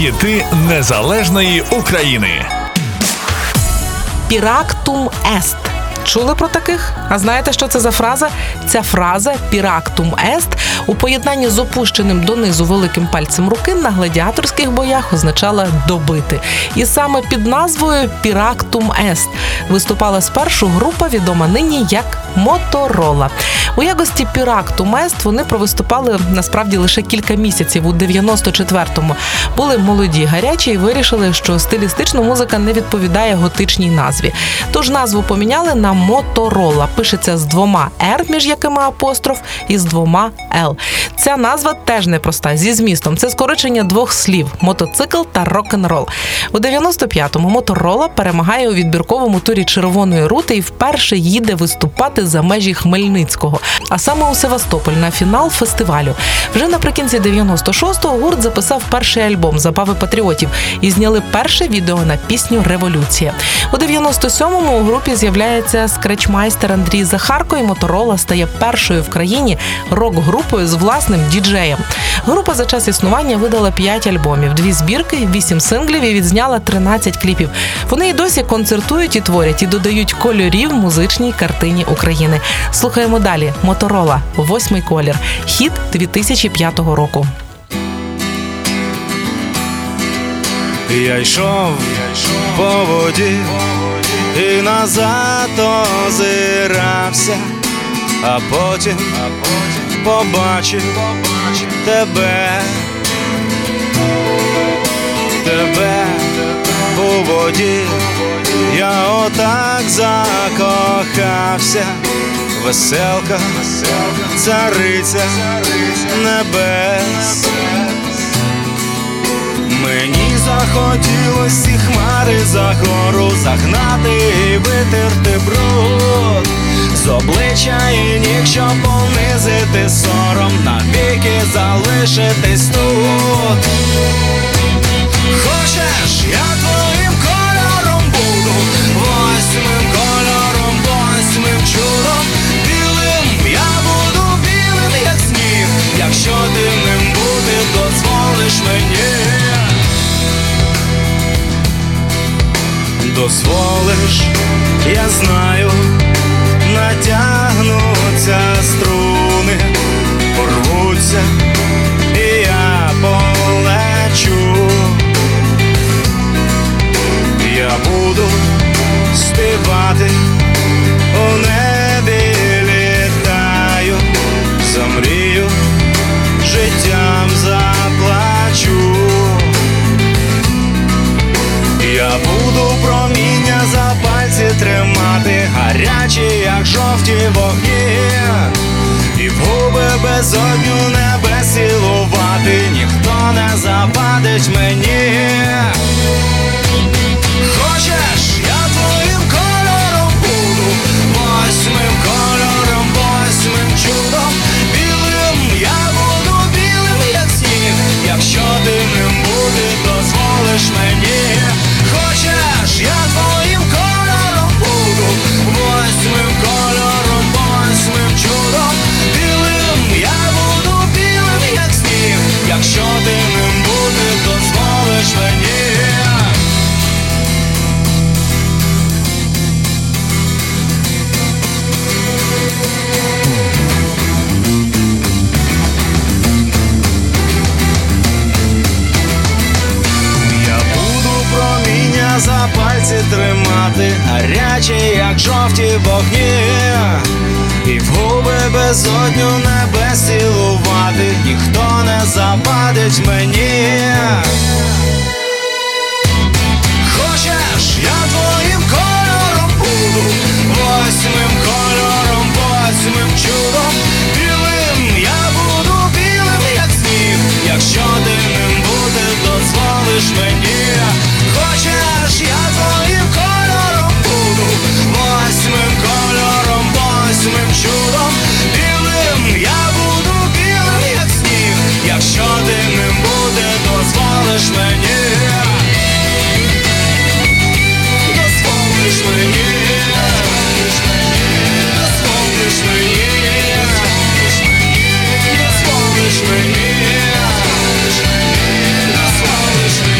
Хіти Незалежної України. Piractum Est. Чули про таких? А знаєте, що це за фраза? Ця фраза «Piractum Est» у поєднанні з опущеним донизу великим пальцем руки на гладіаторських боях означала «добити». І саме під назвою «Piractum Est» виступала спершу група, відома нині як «Мотор Ролла». У якості «Piractum Est» вони провиступали, насправді, лише кілька місяців у 94-му. Були молоді, гарячі і вирішили, що стилістично музика не відповідає готичній назві. Тож назву поміняли на «Мотор Ролла». Пишеться з двома «р», між якими апостроф, і з двома «л». Ця назва теж непроста, зі змістом. Це скорочення двох слів – мотоцикл та рок-н-рол. У 95-му «Мотор Ролла» перемагає у відбірковому турі «Червоної рути» і вперше їде виступати за межі Хмельницького, а саме у Севастополь на фінал фестивалю. Вже наприкінці 96-го гурт записав перший альбом «Забави патріотів» і зняли перше відео на пісню «Революція». У 97-му у групі з'являється скретчмайстер Андрій Захарко, і «Мотор Ролла» стає першою в країні рок-групою з власним діджеєм. Група за час існування видала 5 альбомів, 2 збірки, 8 синглів і відзняла 13 кліпів. Вони і досі концертують і творять, і додають кольорів музичній картині України. Слухаємо далі «Мотор Ролла. Восьмий колір». Хіт 2005 року. Я йшов по воді і назад озирався, а потім побачив тебе у воді. Я отак закохався, веселка, цариця небес. Мені захотілось ці хмари за гору загнати і витерти бруд з обличчя і ніг, щоб понизити сором, навіки залишитись тут. Хочеш, я твоїм кольором буду, восьмим кольором, восьмим чудом. Білим я буду, білим як сніг, якщо ти ним бути дозволиш мені. Дозволиш, я знаю, натягнуться струни, порвуться, і я полечу. Я буду співати, у небі літаю, замрію, життям заплачу. Я буду проміння за пальці тримати, гарячі, як жовті вогні, і в губи безодню небе цілувати, ніхто не завадить мені. Хочеш, я твоїм кольором буду, восьмим кольором, восьмим чудом. Білим я буду, білим як сніг, якщо ти ним буде, дозволиш мені. Хочеш, я твоїм кольором буду, восьмим кольором, восьмим чудом. Білим я буду, білим як сніг, якщо ти ним буде, дозволиш мені. За пальці тримати, гарячі, як жовті вогні, і в губи безодню небес цілувати, ніхто не завадить мені. Хочеш, я твоїм кольором буду, восьмим кольором, восьмим чудом. Білим я буду, білим як сніг, якщо ти ним буде, дозволиш мені. Хочеш, я твоїм кольором буду, восьмим кольором, восьмим чудом. Білим я буду, білим як сніг, якщо ти ним буде, дозволиш мені. Дозволиш мені. Дозволиш мені. Дозволиш мені. Дозволиш мені.